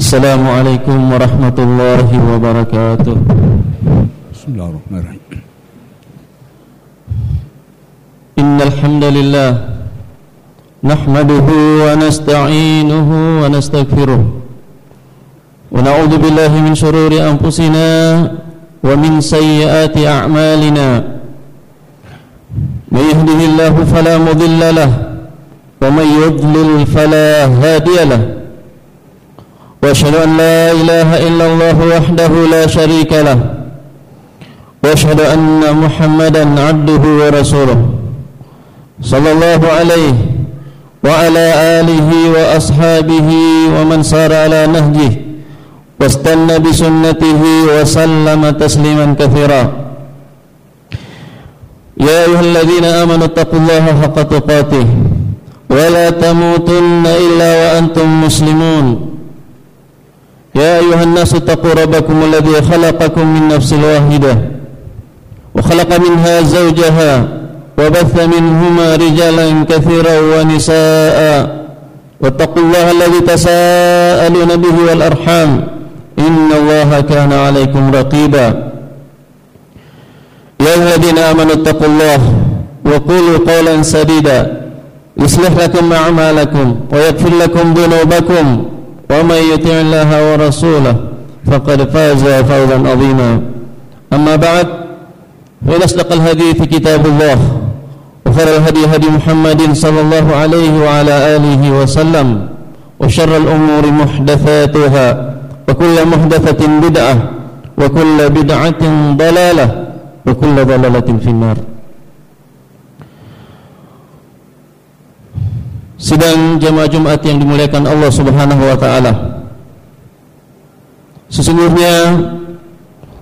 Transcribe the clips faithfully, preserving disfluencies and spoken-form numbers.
Assalamualaikum warahmatullahi wabarakatuh. Bismillahirrahmanirrahim. Innal hamdalillah nahmaduhu wa nasta'inuhu wa nastaghfiruh wa na'udzu billahi min shururi anfusina wa min sayyiati a'malina. من يهده الله فلا مضل له ومن يضلل فلا هادي له وأشهد أن لا إله إلا الله وحده لا شريك له وأشهد أن محمدا عبده ورسوله صلى الله عليه وعلى آله وأصحابه ومن سار على نهجه واستنى بسنته وسلم تسليما كثيرا. يا أيها الذين آمنوا اتقوا الله حق تقاته ولا تموتن إلا وأنتم مسلمون. يا أيها الناس اتقوا ربكم الذي خلقكم من نفس واحدة وخلق منها زوجها وبث منهما رجالا كثيرا ونساء واتقوا الله الذي تساءلون به والأرحام إن الله كان عليكم رقيبا. يا الذين آمنوا اتقوا الله وقولوا قولا سديدا يصلح لكم أعمالكم ويغفر لكم ذنوبكم ومن يطع الله ورسوله فقد فاز فوزا عظيما. أما بعد، فإن أصدق الحديث كتاب الله وخير الهدي هدي محمد صلى الله عليه وعلى آله وسلم وشر الأمور محدثاتها وكل محدثة بدعة وكل بدعة ضلالة wa kullu dalalatin finnar. Sidang jemaah Jumat yang dimuliakan Allah Subhanahu wa taala, sesungguhnya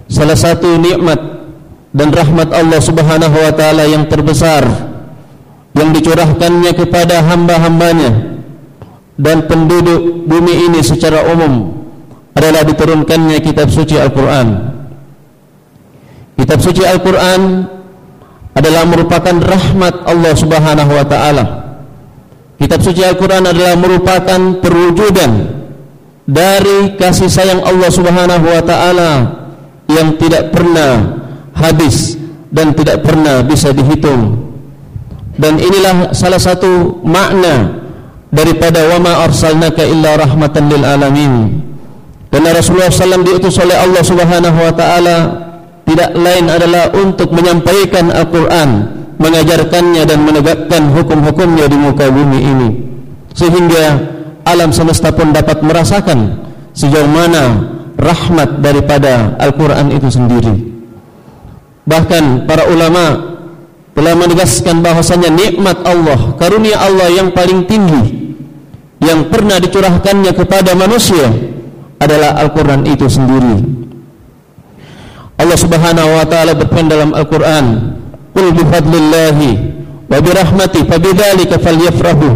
salah satu nikmat dan rahmat Allah Subhanahu wa taala yang terbesar yang dicurahkannya kepada hamba-hambanya dan penduduk bumi ini secara umum adalah diturunkannya kitab suci Al-Quran. Kitab suci Al-Quran adalah merupakan rahmat Allah Subhanahu wa taala. Kitab suci Al-Quran adalah merupakan perwujudan dari kasih sayang Allah Subhanahu wa taala yang tidak pernah habis dan tidak pernah bisa dihitung. Dan inilah salah satu makna daripada wa ma arsalnaka illa rahmatan lil alamin. Karena Rasulullah sallallahu alaihi wasallam diutus oleh Allah Subhanahu wa taala tidak lain adalah untuk menyampaikan Al-Quran, mengajarkannya dan menegakkan hukum-hukumnya di muka bumi ini, sehingga alam semesta pun dapat merasakan sejauh mana rahmat daripada Al-Quran itu sendiri. Bahkan para ulama telah menegaskan bahwasanya nikmat Allah, karunia Allah yang paling tinggi yang pernah dicurahkannya kepada manusia adalah Al-Quran itu sendiri. Allah Subhanahu wa taala berfirman dalam Al-Quran, "Qul bi fadlillahi wa bi rahmatihi fabidzalika falyafrahu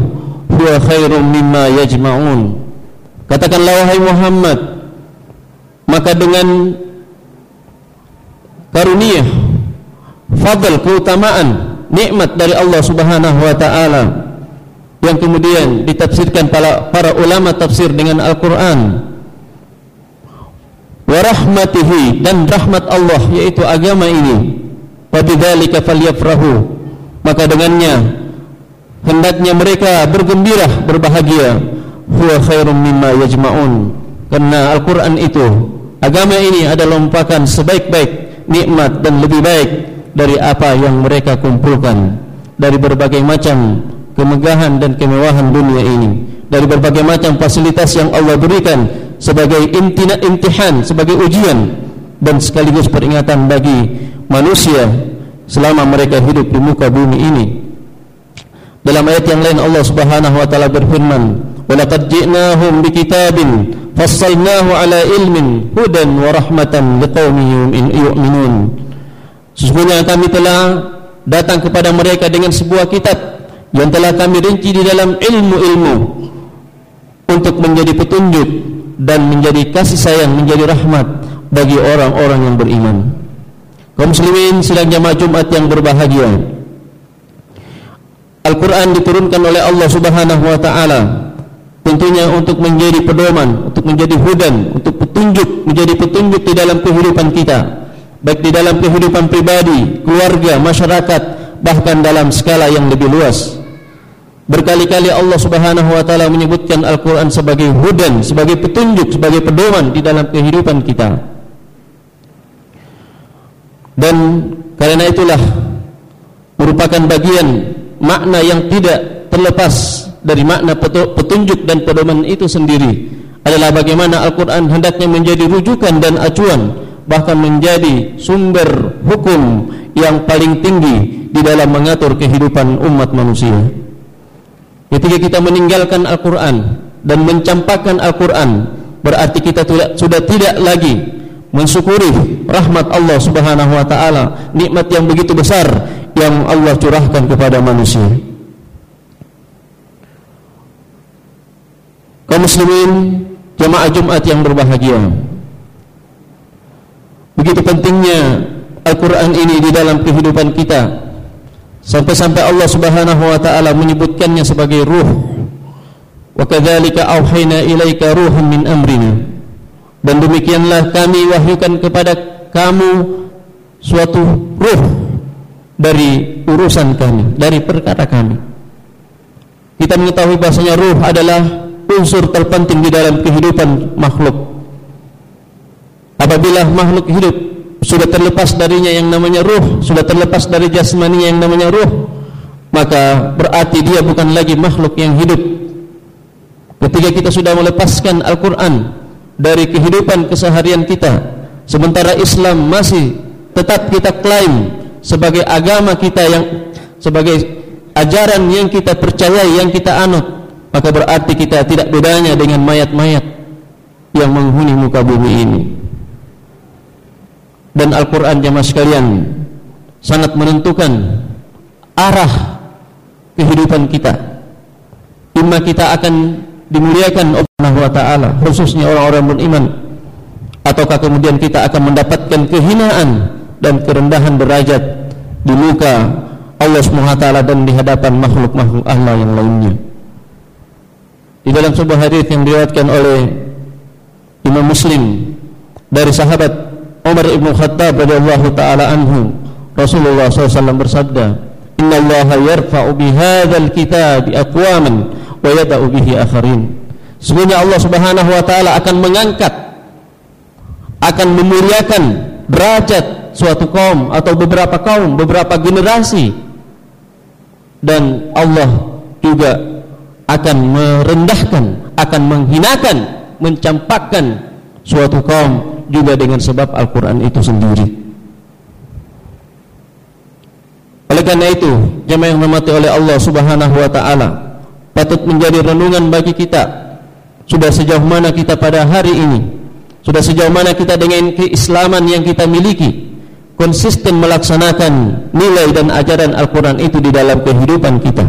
huwa khairum mimma yajma'un." Katakanlah wahai Muhammad, maka dengan karunia, fadl, keutamaan, nikmat dari Allah Subhanahu wa taala yang kemudian ditafsirkan para, para ulama tafsir dengan Al-Quran, wa rahmatihi, dan rahmat Allah yaitu agama ini, wa bidzalika falyafrahu, maka dengannya hendaknya mereka bergembira, berbahagia, huwa khairum mimma yajma'un, karena Al-Quran itu, agama ini adalah merupakan sebaik-baik nikmat dan lebih baik dari apa yang mereka kumpulkan dari berbagai macam kemegahan dan kemewahan dunia ini, dari berbagai macam fasilitas yang Allah berikan sebagai intina, intihan, sebagai ujian dan sekaligus peringatan bagi manusia selama mereka hidup di muka bumi ini. Dalam ayat yang lain Allah Subhanahu wa taala berfirman, "Wa laqad ji'nahum bikitabin fassalnahu 'ala ilmin hudan wa rahmatan liqaumin yu'minun." Sesungguhnya kami telah datang kepada mereka dengan sebuah kitab yang telah kami rinci di dalam ilmu-ilmu untuk menjadi petunjuk dan menjadi kasih sayang, menjadi rahmat bagi orang-orang yang beriman. Kaum muslimin sidang jamaah Jumat yang berbahagia, Al-Quran diturunkan oleh Allah Subhanahu wa taala tentu sesungguhnya untuk menjadi pedoman, untuk menjadi hudan, untuk petunjuk, menjadi petunjuk di dalam kehidupan kita, baik di dalam kehidupan pribadi, keluarga, masyarakat, bahkan dalam skala yang lebih luas. Berkali-kali Allah Subhanahu wa taala menyebutkan Al-Qur'an sebagai hudan, sebagai petunjuk, sebagai pedoman di dalam kehidupan kita. Dan karena itulah merupakan bagian makna yang tidak terlepas dari makna petunjuk dan pedoman itu sendiri, adalah bagaimana Al-Quran hendaknya menjadi rujukan dan acuan, bahkan menjadi sumber hukum yang paling tinggi di dalam mengatur kehidupan umat manusia. Ketika kita meninggalkan Al-Quran dan mencampakkan Al-Quran, berarti kita sudah tidak lagi mensyukuri rahmat Allah Subhanahu wa taala, nikmat yang begitu besar yang Allah curahkan kepada manusia. Kaum muslimin, jemaah Jumat yang berbahagia, begitu pentingnya Al-Quran ini di dalam kehidupan kita, sampai-sampai Allah Subhanahu wa taala menyebutkannya sebagai ruh. Wa kadzalika auhayna ilaika ruhum min amrina. Dan demikianlah kami wahyukan kepada kamu suatu ruh dari urusan kami, dari perkara kami. Kita mengetahui bahasanya ruh adalah unsur terpenting di dalam kehidupan makhluk. Apabila makhluk hidup sudah terlepas darinya yang namanya ruh, sudah terlepas dari jasmaninya yang namanya ruh, maka berarti dia bukan lagi makhluk yang hidup. Ketika kita sudah melepaskan Al-Quran dari kehidupan keseharian kita, sementara Islam masih tetap kita klaim sebagai agama kita, yang sebagai ajaran yang kita percayai, yang kita anut, maka berarti kita tidak bedanya dengan mayat-mayat yang menghuni muka bumi ini. Dan Al-Quran, jemaah sekalian, sangat menentukan arah kehidupan kita. Iman kita akan dimuliakan oleh Allah wa ta'ala, khususnya orang-orang beriman, ataukah kemudian kita akan mendapatkan kehinaan dan kerendahan derajat di muka Allah subhanahu wa taala dan di hadapan makhluk-makhluk Allah yang lainnya. Di dalam sebuah hadis yang diriwayatkan oleh Imam Muslim dari sahabat Umar ibn Khattab radhiyallahu taala anhu, Rasulullah sallallahu alaihi wasallam bersabda, "Inna Allah yarfa'u bihadzal kitab aqwaman wa yada'u bihi akharin." Sesungguhnya Allah Subhanahu wa taala akan mengangkat, akan memuliakan derajat suatu kaum atau beberapa kaum, beberapa generasi, dan Allah juga akan merendahkan, akan menghinakan, mencampakkan suatu kaum juga dengan sebab Al-Quran itu sendiri. Oleh karena itu, jemaah yang dirahmati oleh Allah Subhanahu wa taala, patut menjadi renungan bagi kita, sudah sejauh mana kita pada hari ini, sudah sejauh mana kita dengan keislaman yang kita miliki konsisten melaksanakan nilai dan ajaran Al-Quran itu di dalam kehidupan kita.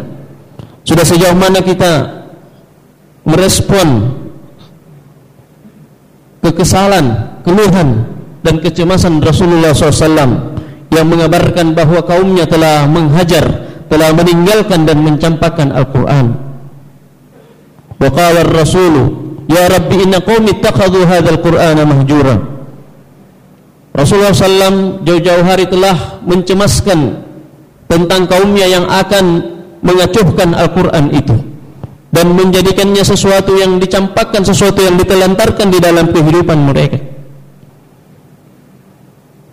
Sudah sejauh mana kita merespon kekesalan, keluhan dan kecemasan Rasulullah sallallahu alaihi wasallam yang mengabarkan bahawa kaumnya telah menghajar, telah meninggalkan dan mencampakkan Al-Quran. Wa qala ar-rasul, ya Rabbi inna qaumi ittakhadhu hadzal Qur'ana mahjura. Rasulullah sallallahu alaihi wasallam jauh-jauh hari telah mencemaskan tentang kaumnya yang akan mengacuhkan Al-Quran itu dan menjadikannya sesuatu yang dicampakkan, sesuatu yang ditelantarkan di dalam kehidupan mereka.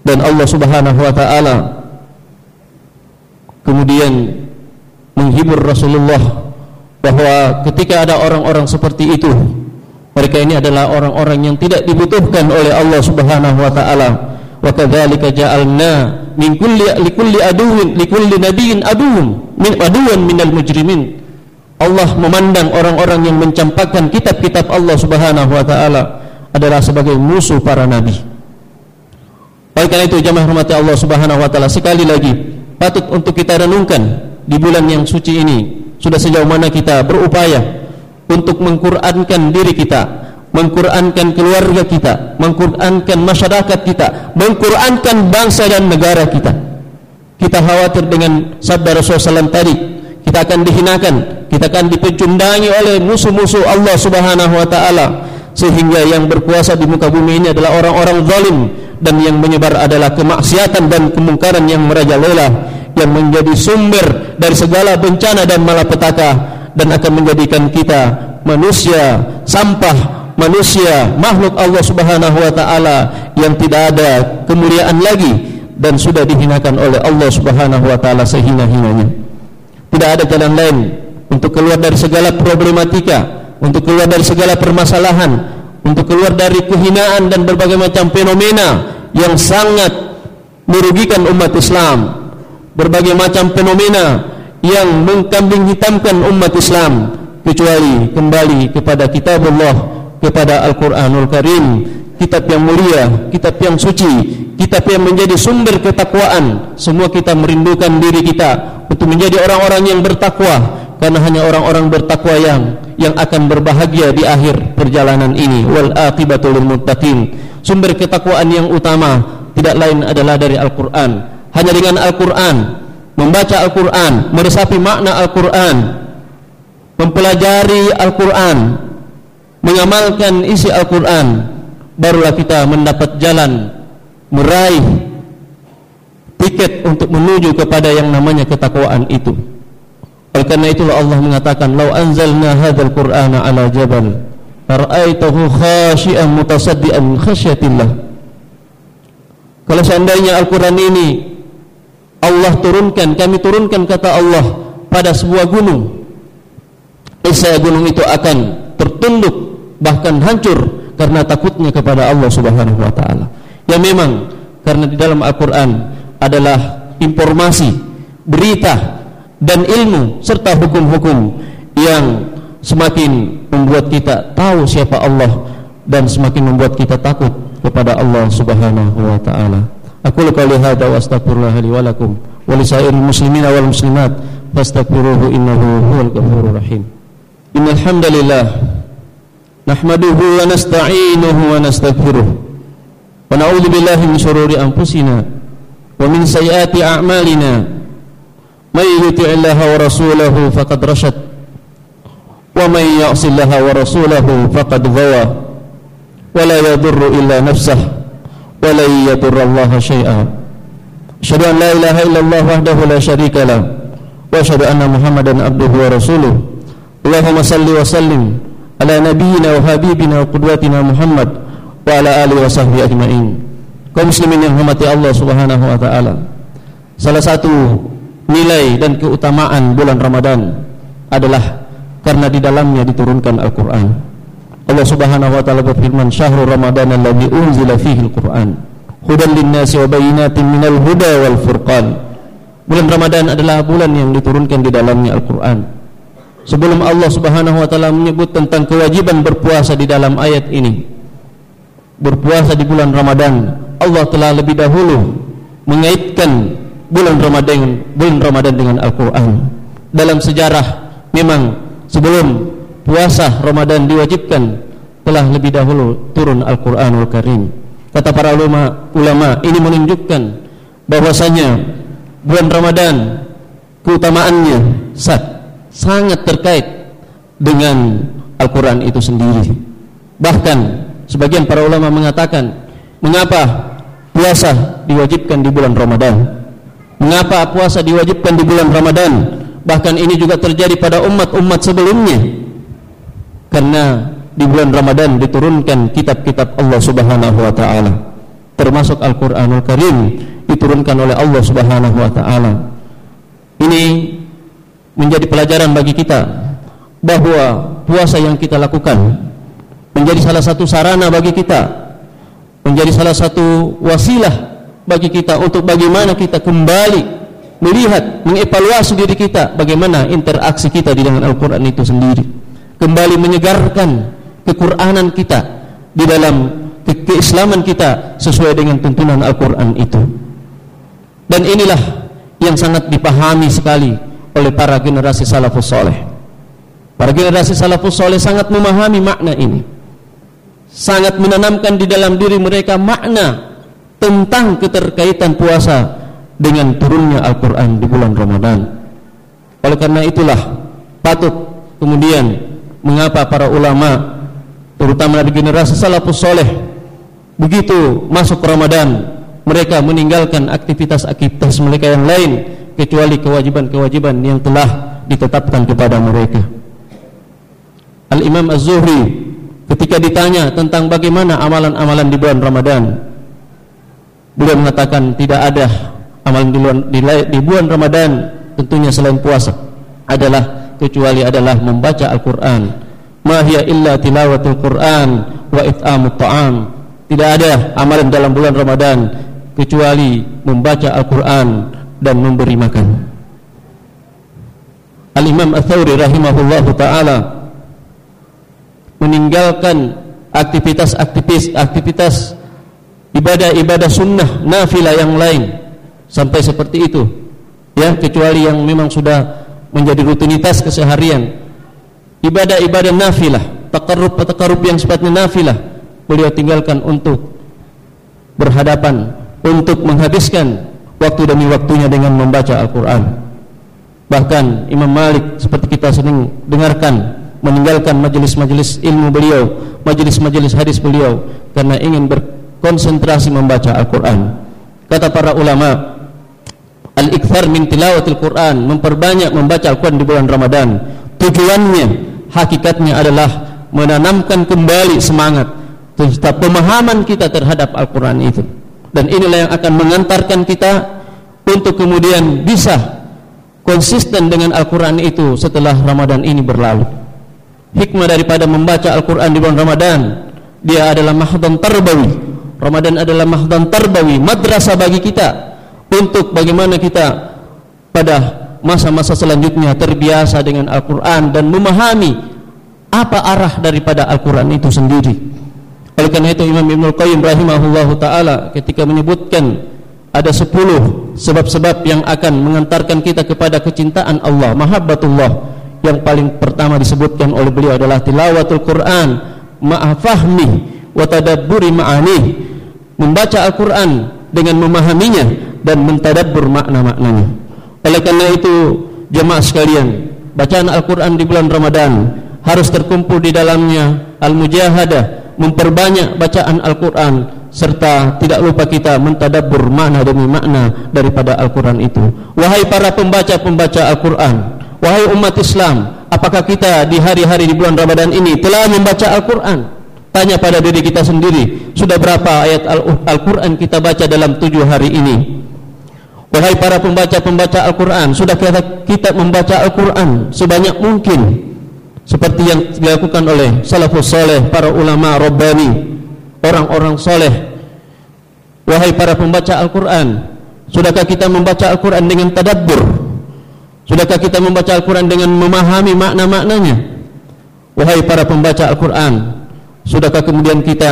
Dan Allah Subhanahu wa taala kemudian menghibur Rasulullah bahwa ketika ada orang-orang seperti itu, mereka ini adalah orang-orang yang tidak dibutuhkan oleh Allah Subhanahu wa taala. Wa kadzalika ja'alna min kulli likulli aduwwin likulli nabiyyin aduwwun min aduwwan minal mujrimin. Allah memandang orang-orang yang mencampakkan kitab-kitab Allah Subhanahu wa taala adalah sebagai musuh para nabi. Oleh karena itu, jemaah rahmati Allah Subhanahu wa taala, sekali lagi patut untuk kita renungkan di bulan yang suci ini, sudah sejauh mana kita berupaya untuk mengqurankan diri kita, mengqurankan keluarga kita, mengqurankan masyarakat kita, mengqurankan bangsa dan negara kita. Kita khawatir dengan sabda Rasulullah sallallahu alaihi wasallam tadi, kita akan dihinakan, kita akan dipecundangi oleh musuh-musuh Allah Subhanahu wa taala, sehingga yang berkuasa di muka bumi ini adalah orang-orang zalim, dan yang menyebar adalah kemaksiatan dan kemungkaran yang merajalela, yang menjadi sumber dari segala bencana dan malapetaka, dan akan menjadikan kita manusia sampah, manusia makhluk Allah Subhanahu wa taala yang tidak ada kemuliaan lagi dan sudah dihinakan oleh Allah Subhanahu wa taala sehina-hinanya. Tidak ada jalan lain untuk keluar dari segala problematika, untuk keluar dari segala permasalahan, untuk keluar dari kehinaan dan berbagai macam fenomena yang sangat merugikan umat Islam, berbagai macam fenomena yang mengkambing hitamkan umat Islam, kecuali kembali kepada kitabullah, kepada Al-Quranul Karim, kitab yang mulia, kitab yang suci, kitab yang menjadi sumber ketakwaan. Semua kita merindukan diri kita untuk menjadi orang-orang yang bertakwa, karena hanya orang-orang bertakwa yang yang akan berbahagia di akhir perjalanan ini. Wal aqibatu lil muttaqin. Sumber ketakwaan yang utama tidak lain adalah dari Al-Quran. Hanya dengan Al-Quran, membaca Al-Quran, meresapi makna Al-Quran, mempelajari Al-Quran, mengamalkan isi Al-Quran, barulah kita mendapat jalan meraih tiket untuk menuju kepada yang namanya ketakwaan itu. Oleh karena itulah Allah mengatakan, "Lau anzalna hadzal Qur'ana 'ala jabal, ra'aitahu khashi'an mutasaddian khasyatillah." Kalau seandainya Al-Qur'an ini Allah turunkan, kami turunkan kata Allah pada sebuah gunung, niscaya gunung itu akan tertunduk bahkan hancur karena takutnya kepada Allah Subhanahu wa taala. Ya memang, karena di dalam Al-Qur'an adalah informasi, berita dan ilmu serta hukum-hukum yang semakin membuat kita tahu siapa Allah dan semakin membuat kita takut kepada Allah Subhanahu wa taala. Aqulu qouli hadza wa astaghfirullaha li wa lakum wa li sa'iril muslimina wal muslimat fastaghfiruhu innahu huwal ghafurur rahim. Innal hamdalillah nahmaduhu wa nasta'inuhu wa nastaghfiruh wa na'udzu billahi min syururi anfusina ومن سيئات أعمالنا من يطع الله ورسوله فقد رشد ومن يعص الله ورسوله فقد غوى ولا يضر إلا نفسه ولن يضر الله شيئا أشهد أن لا إله إلا الله وحده لا شريك له وأشهد أن محمدا عبده ورسوله اللهم صل وسلم على نبينا وحبيبنا وقدوتنا محمد وعلى آله وصحبه أجمعين. Kaum muslimin yang hormati Allah Subhanahu wa taala, salah satu nilai dan keutamaan bulan Ramadan adalah karena di dalamnya diturunkan Al-Quran. Allah Subhanahu wa taala berfirman, "Syahrul Ramadan alladzi unzila fihi al-Quran, hudan lin-nasi wa bayyinatin minal huda wal furqan." Bulan Ramadan adalah bulan yang diturunkan di dalamnya Al-Quran. Sebelum Allah Subhanahu wa taala menyebut tentang kewajiban berpuasa di dalam ayat ini, berpuasa di bulan Ramadan, Allah telah lebih dahulu mengaitkan bulan Ramadan, bulan Ramadan dengan Al-Quran. Dalam sejarah memang sebelum puasa Ramadan diwajibkan telah lebih dahulu turun Al-Quranul Karim. Kata para ulama, ulama ini menunjukkan bahwasanya bulan Ramadan keutamaannya sangat terkait dengan Al-Quran itu sendiri. Bahkan sebagian para ulama mengatakan, mengapa puasa diwajibkan di bulan Ramadan? Mengapa puasa diwajibkan di bulan Ramadan? Bahkan ini juga terjadi pada umat-umat sebelumnya, karena di bulan Ramadan diturunkan kitab-kitab Allah Subhanahu wa taala, termasuk Al-Qur'anul Karim diturunkan oleh Allah Subhanahu wa taala. Ini menjadi pelajaran bagi kita bahwa puasa yang kita lakukan menjadi salah satu sarana bagi kita, menjadi salah satu wasilah bagi kita untuk bagaimana kita kembali melihat, mengevaluasi diri kita, bagaimana interaksi kita di dengan Al-Quran itu sendiri, kembali menyegarkan kequranan kita di dalam ke keislaman kita sesuai dengan tuntunan Al-Quran itu. Dan inilah yang sangat dipahami sekali oleh para generasi salafus soleh. Para generasi salafus soleh sangat memahami makna ini, sangat menanamkan di dalam diri mereka makna tentang keterkaitan puasa dengan turunnya Al-Quran di bulan Ramadan. Oleh karena itulah patut kemudian mengapa para ulama terutama dari generasi salafus soleh begitu masuk Ramadan mereka meninggalkan aktivitas-aktivitas mereka yang lain kecuali kewajiban-kewajiban yang telah ditetapkan kepada mereka. Al-Imam Az-Zuhri ketika ditanya tentang bagaimana amalan-amalan di bulan Ramadan, beliau mengatakan tidak ada amalan di, luar, di, di bulan Ramadan tentunya selain puasa adalah kecuali adalah membaca Al-Quran. Ma hiya illa tilawatul Quran wa it'amut ta'am. Tidak ada amalan dalam bulan Ramadan kecuali membaca Al-Quran dan memberi makan. Al-Imam Ats-Tsauri rahimahullahu ta'ala meninggalkan aktivitas-aktivitas aktivitas ibadah-ibadah sunnah nafilah yang lain sampai seperti itu, ya, kecuali yang memang sudah menjadi rutinitas keseharian, ibadah-ibadah nafilah, takarrub-takarrub yang sifatnya nafilah beliau tinggalkan untuk berhadapan, untuk menghabiskan waktu demi waktunya dengan membaca Al-Quran. Bahkan Imam Malik seperti kita sering dengarkan meninggalkan majelis-majelis ilmu beliau, majelis-majelis hadis beliau karena ingin berkonsentrasi membaca Al-Quran. Kata para ulama, al-ikthar min tilawatil Quran, memperbanyak membaca Al-Quran di bulan Ramadan, tujuannya hakikatnya adalah menanamkan kembali semangat serta pemahaman kita terhadap Al-Quran itu, dan inilah yang akan mengantarkan kita untuk kemudian bisa konsisten dengan Al-Quran itu setelah Ramadan ini berlalu. Hikmah daripada membaca Al-Quran di bulan Ramadan, dia adalah mahdan tarbawi. Ramadan adalah mahdan tarbawi, madrasah bagi kita untuk bagaimana kita pada masa-masa selanjutnya terbiasa dengan Al-Quran dan memahami apa arah daripada Al-Quran itu sendiri. Oleh karena itu Imam Ibnul Qayyim rahimahullahu ta'ala ketika menyebutkan ada sepuluh sebab-sebab yang akan mengantarkan kita kepada kecintaan Allah, mahabbatullah. Yang paling pertama disebutkan oleh beliau adalah tilawatul Quran ma'a fahmi wa tadabburi ma'anih, membaca Al-Quran dengan memahaminya dan mentadabbur makna-maknanya. Oleh karena itu jemaah sekalian, bacaan Al-Quran di bulan Ramadan harus terkumpul di dalamnya al-mujahadah, memperbanyak bacaan Al-Quran serta tidak lupa kita mentadabbur makna demi makna daripada Al-Quran itu. Wahai para pembaca-pembaca Al-Quran, wahai umat Islam, apakah kita di hari-hari di bulan Ramadan ini telah membaca Al-Quran? Tanya pada diri kita sendiri, sudah berapa ayat Al-Quran kita baca dalam tujuh hari ini? Wahai para pembaca-pembaca Al-Quran, sudah kita membaca Al-Quran sebanyak mungkin seperti yang dilakukan oleh salafus soleh, para ulama rabbani, orang-orang soleh. Wahai para pembaca Al-Quran, sudahkah kita membaca Al-Quran dengan tadabbur? Sudahkah kita membaca Al-Quran dengan memahami makna-maknanya? Wahai para pembaca Al-Quran, sudahkah kemudian kita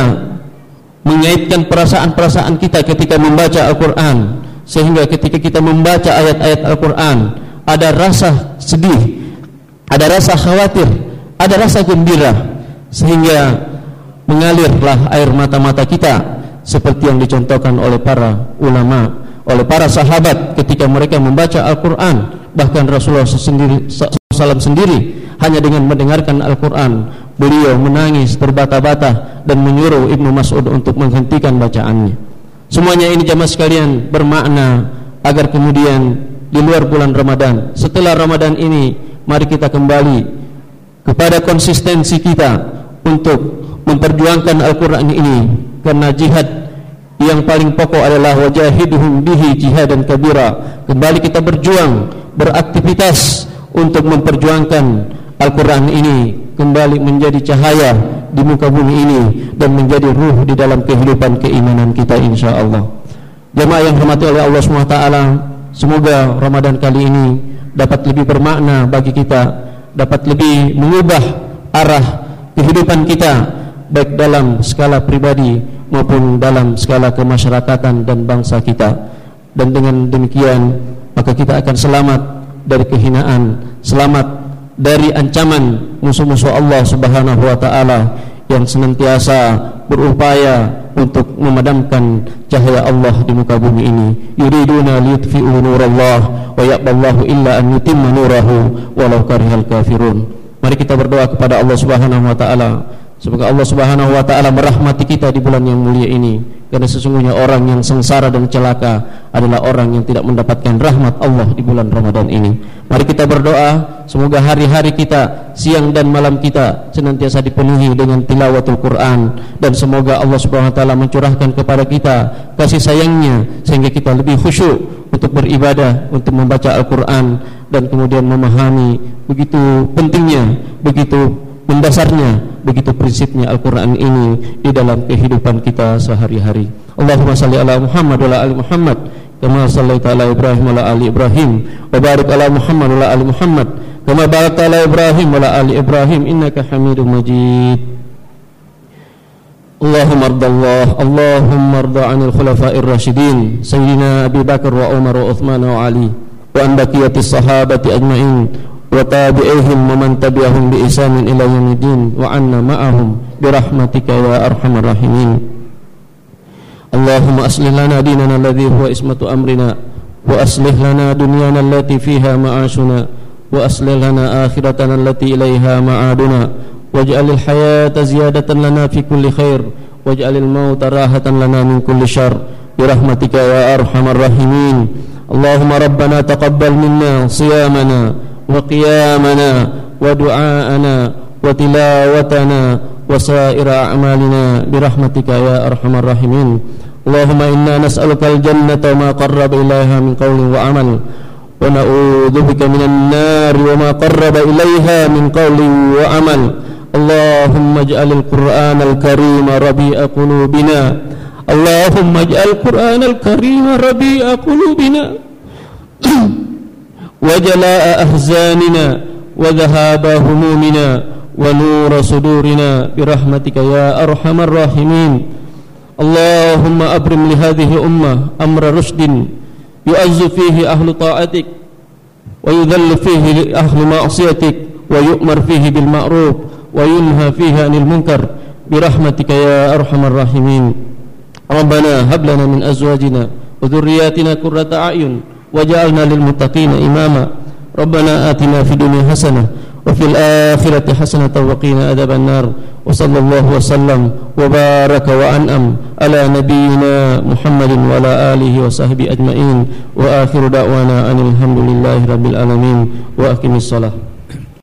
mengaitkan perasaan-perasaan kita ketika membaca Al-Quran, sehingga ketika kita membaca ayat-ayat Al-Quran ada rasa sedih, ada rasa khawatir, ada rasa gembira, sehingga mengalirlah air mata-mata kita seperti yang dicontohkan oleh para ulama, oleh para sahabat ketika mereka membaca Al-Quran. Bahkan Rasulullah shallallahu alaihi wasallam sendiri hanya dengan mendengarkan Al-Quran beliau menangis terbata-bata dan menyuruh Ibnu Mas'ud untuk menghentikan bacaannya. Semuanya ini jamaah sekalian bermakna agar kemudian di luar bulan Ramadan, setelah Ramadan ini, mari kita kembali kepada konsistensi kita untuk memperjuangkan Al-Quran ini, karena jihad yang paling pokok adalah wajahiduhum bihi jihadan kabira. Kembali kita berjuang, beraktivitas untuk memperjuangkan Al-Quran ini kembali menjadi cahaya di muka bumi ini dan menjadi ruh di dalam kehidupan keimanan kita insyaAllah. Jemaah yang dirahmati oleh Allah subhanahu wa taala, semoga Ramadan kali ini dapat lebih bermakna bagi kita, dapat lebih mengubah arah kehidupan kita baik dalam skala pribadi maupun dalam skala kemasyarakatan dan bangsa kita. Dan dengan demikian maka kita akan selamat dari kehinaan, selamat dari ancaman musuh-musuh Allah subhanahu wa taala yang senantiasa berupaya untuk memadamkan cahaya Allah di muka bumi ini. Yuriduna liyutfi'u nurallah wa ya'ballahu illa an yutimma nurahu walau karihal kafirun. Mari kita berdoa kepada Allah Subhanahu wa taala semoga Allah Subhanahu wa taala merahmati kita di bulan yang mulia ini. Karena sesungguhnya orang yang sengsara dan celaka adalah orang yang tidak mendapatkan rahmat Allah di bulan Ramadan ini. Mari kita berdoa semoga hari-hari kita, siang dan malam kita senantiasa dipenuhi dengan tilawatul Quran, dan semoga Allah Subhanahu wa taala mencurahkan kepada kita kasih sayangnya sehingga kita lebih khusyuk untuk beribadah, untuk membaca Al-Quran, dan kemudian memahami begitu pentingnya, begitu mendasarnya, begitu prinsipnya Al-Quran ini di dalam kehidupan kita sehari-hari. Allahumma salli ala Muhammad wa ala ali Muhammad kama sallaita ala Ibrahim wa ala ali Ibrahim wa barik ala Muhammad wa ala ali Muhammad kama barakta ala Ibrahim wa ala ali Ibrahim innaka Hamidum Majid. Allahumma ardallah Allahumma arda 'anil khulafa'ir rasyidin sayyidina Abi Bakar wa Umar wa Uthman wa Ali wa an baqiyatis sahabati ajma'in wa tabi'ihim wa man tabi'ahum bi ihsanin ila yaumiddin wa 'anna ma'ahum bi rahmatika ya arhamar rahimin. Allahumma aslih lana dinana alladhi huwa ismatu amrina wa aslih lana dunyana allati fiha ma'ashuna wa aslih lana akhiratana allati ilaiha ma'aduna waj'alil hayata ziyadatan lana fi kulli khair waj'alil mauta rahatan lana min kulli syarr bi rahmatika ya arhamar rahimin. Allahumma rabbana taqabbal minna siyamana وقيامنا ودعاءنا وتلاوتنا وسائر أعمالنا برحمتك يا أرحم الراحمين. اللهم إنا نسألك الجنة وما قرب إليها من قول وعمل ونعوذ بك من النار وما قرب إليها من قول وعمل. اللهم اجعل القرآن الكريم ربيع قلوبنا اللهم اجعل القرآن الكريم ربيع قلوبنا وجلاء أحزاننا وذهاب همومنا ونور صدورنا برحمتك يا أرحم الراحمين. اللهم أبرم لهذه أمة أمر رشد يؤز فيه أهل طاعتك ويذل فيه أهل معصيتك ويؤمر فيه بالمعروف وينهى فيه عن المنكر برحمتك يا أرحم الراحمين. ربنا هب لنا من أزواجنا وذرياتنا قرة أعين وجعلنا للمتقين إماما. ربنا آتنا في الدنيا حسنة وفي الآخرة حسنة وقنا عذاب النار. وصلى الله وسلم وبارك وأنعم على نبينا محمد وعلى آله وصحبه أجمعين وآخر دعوانا أن الحمد لله رب العالمين وأقم الصلاة.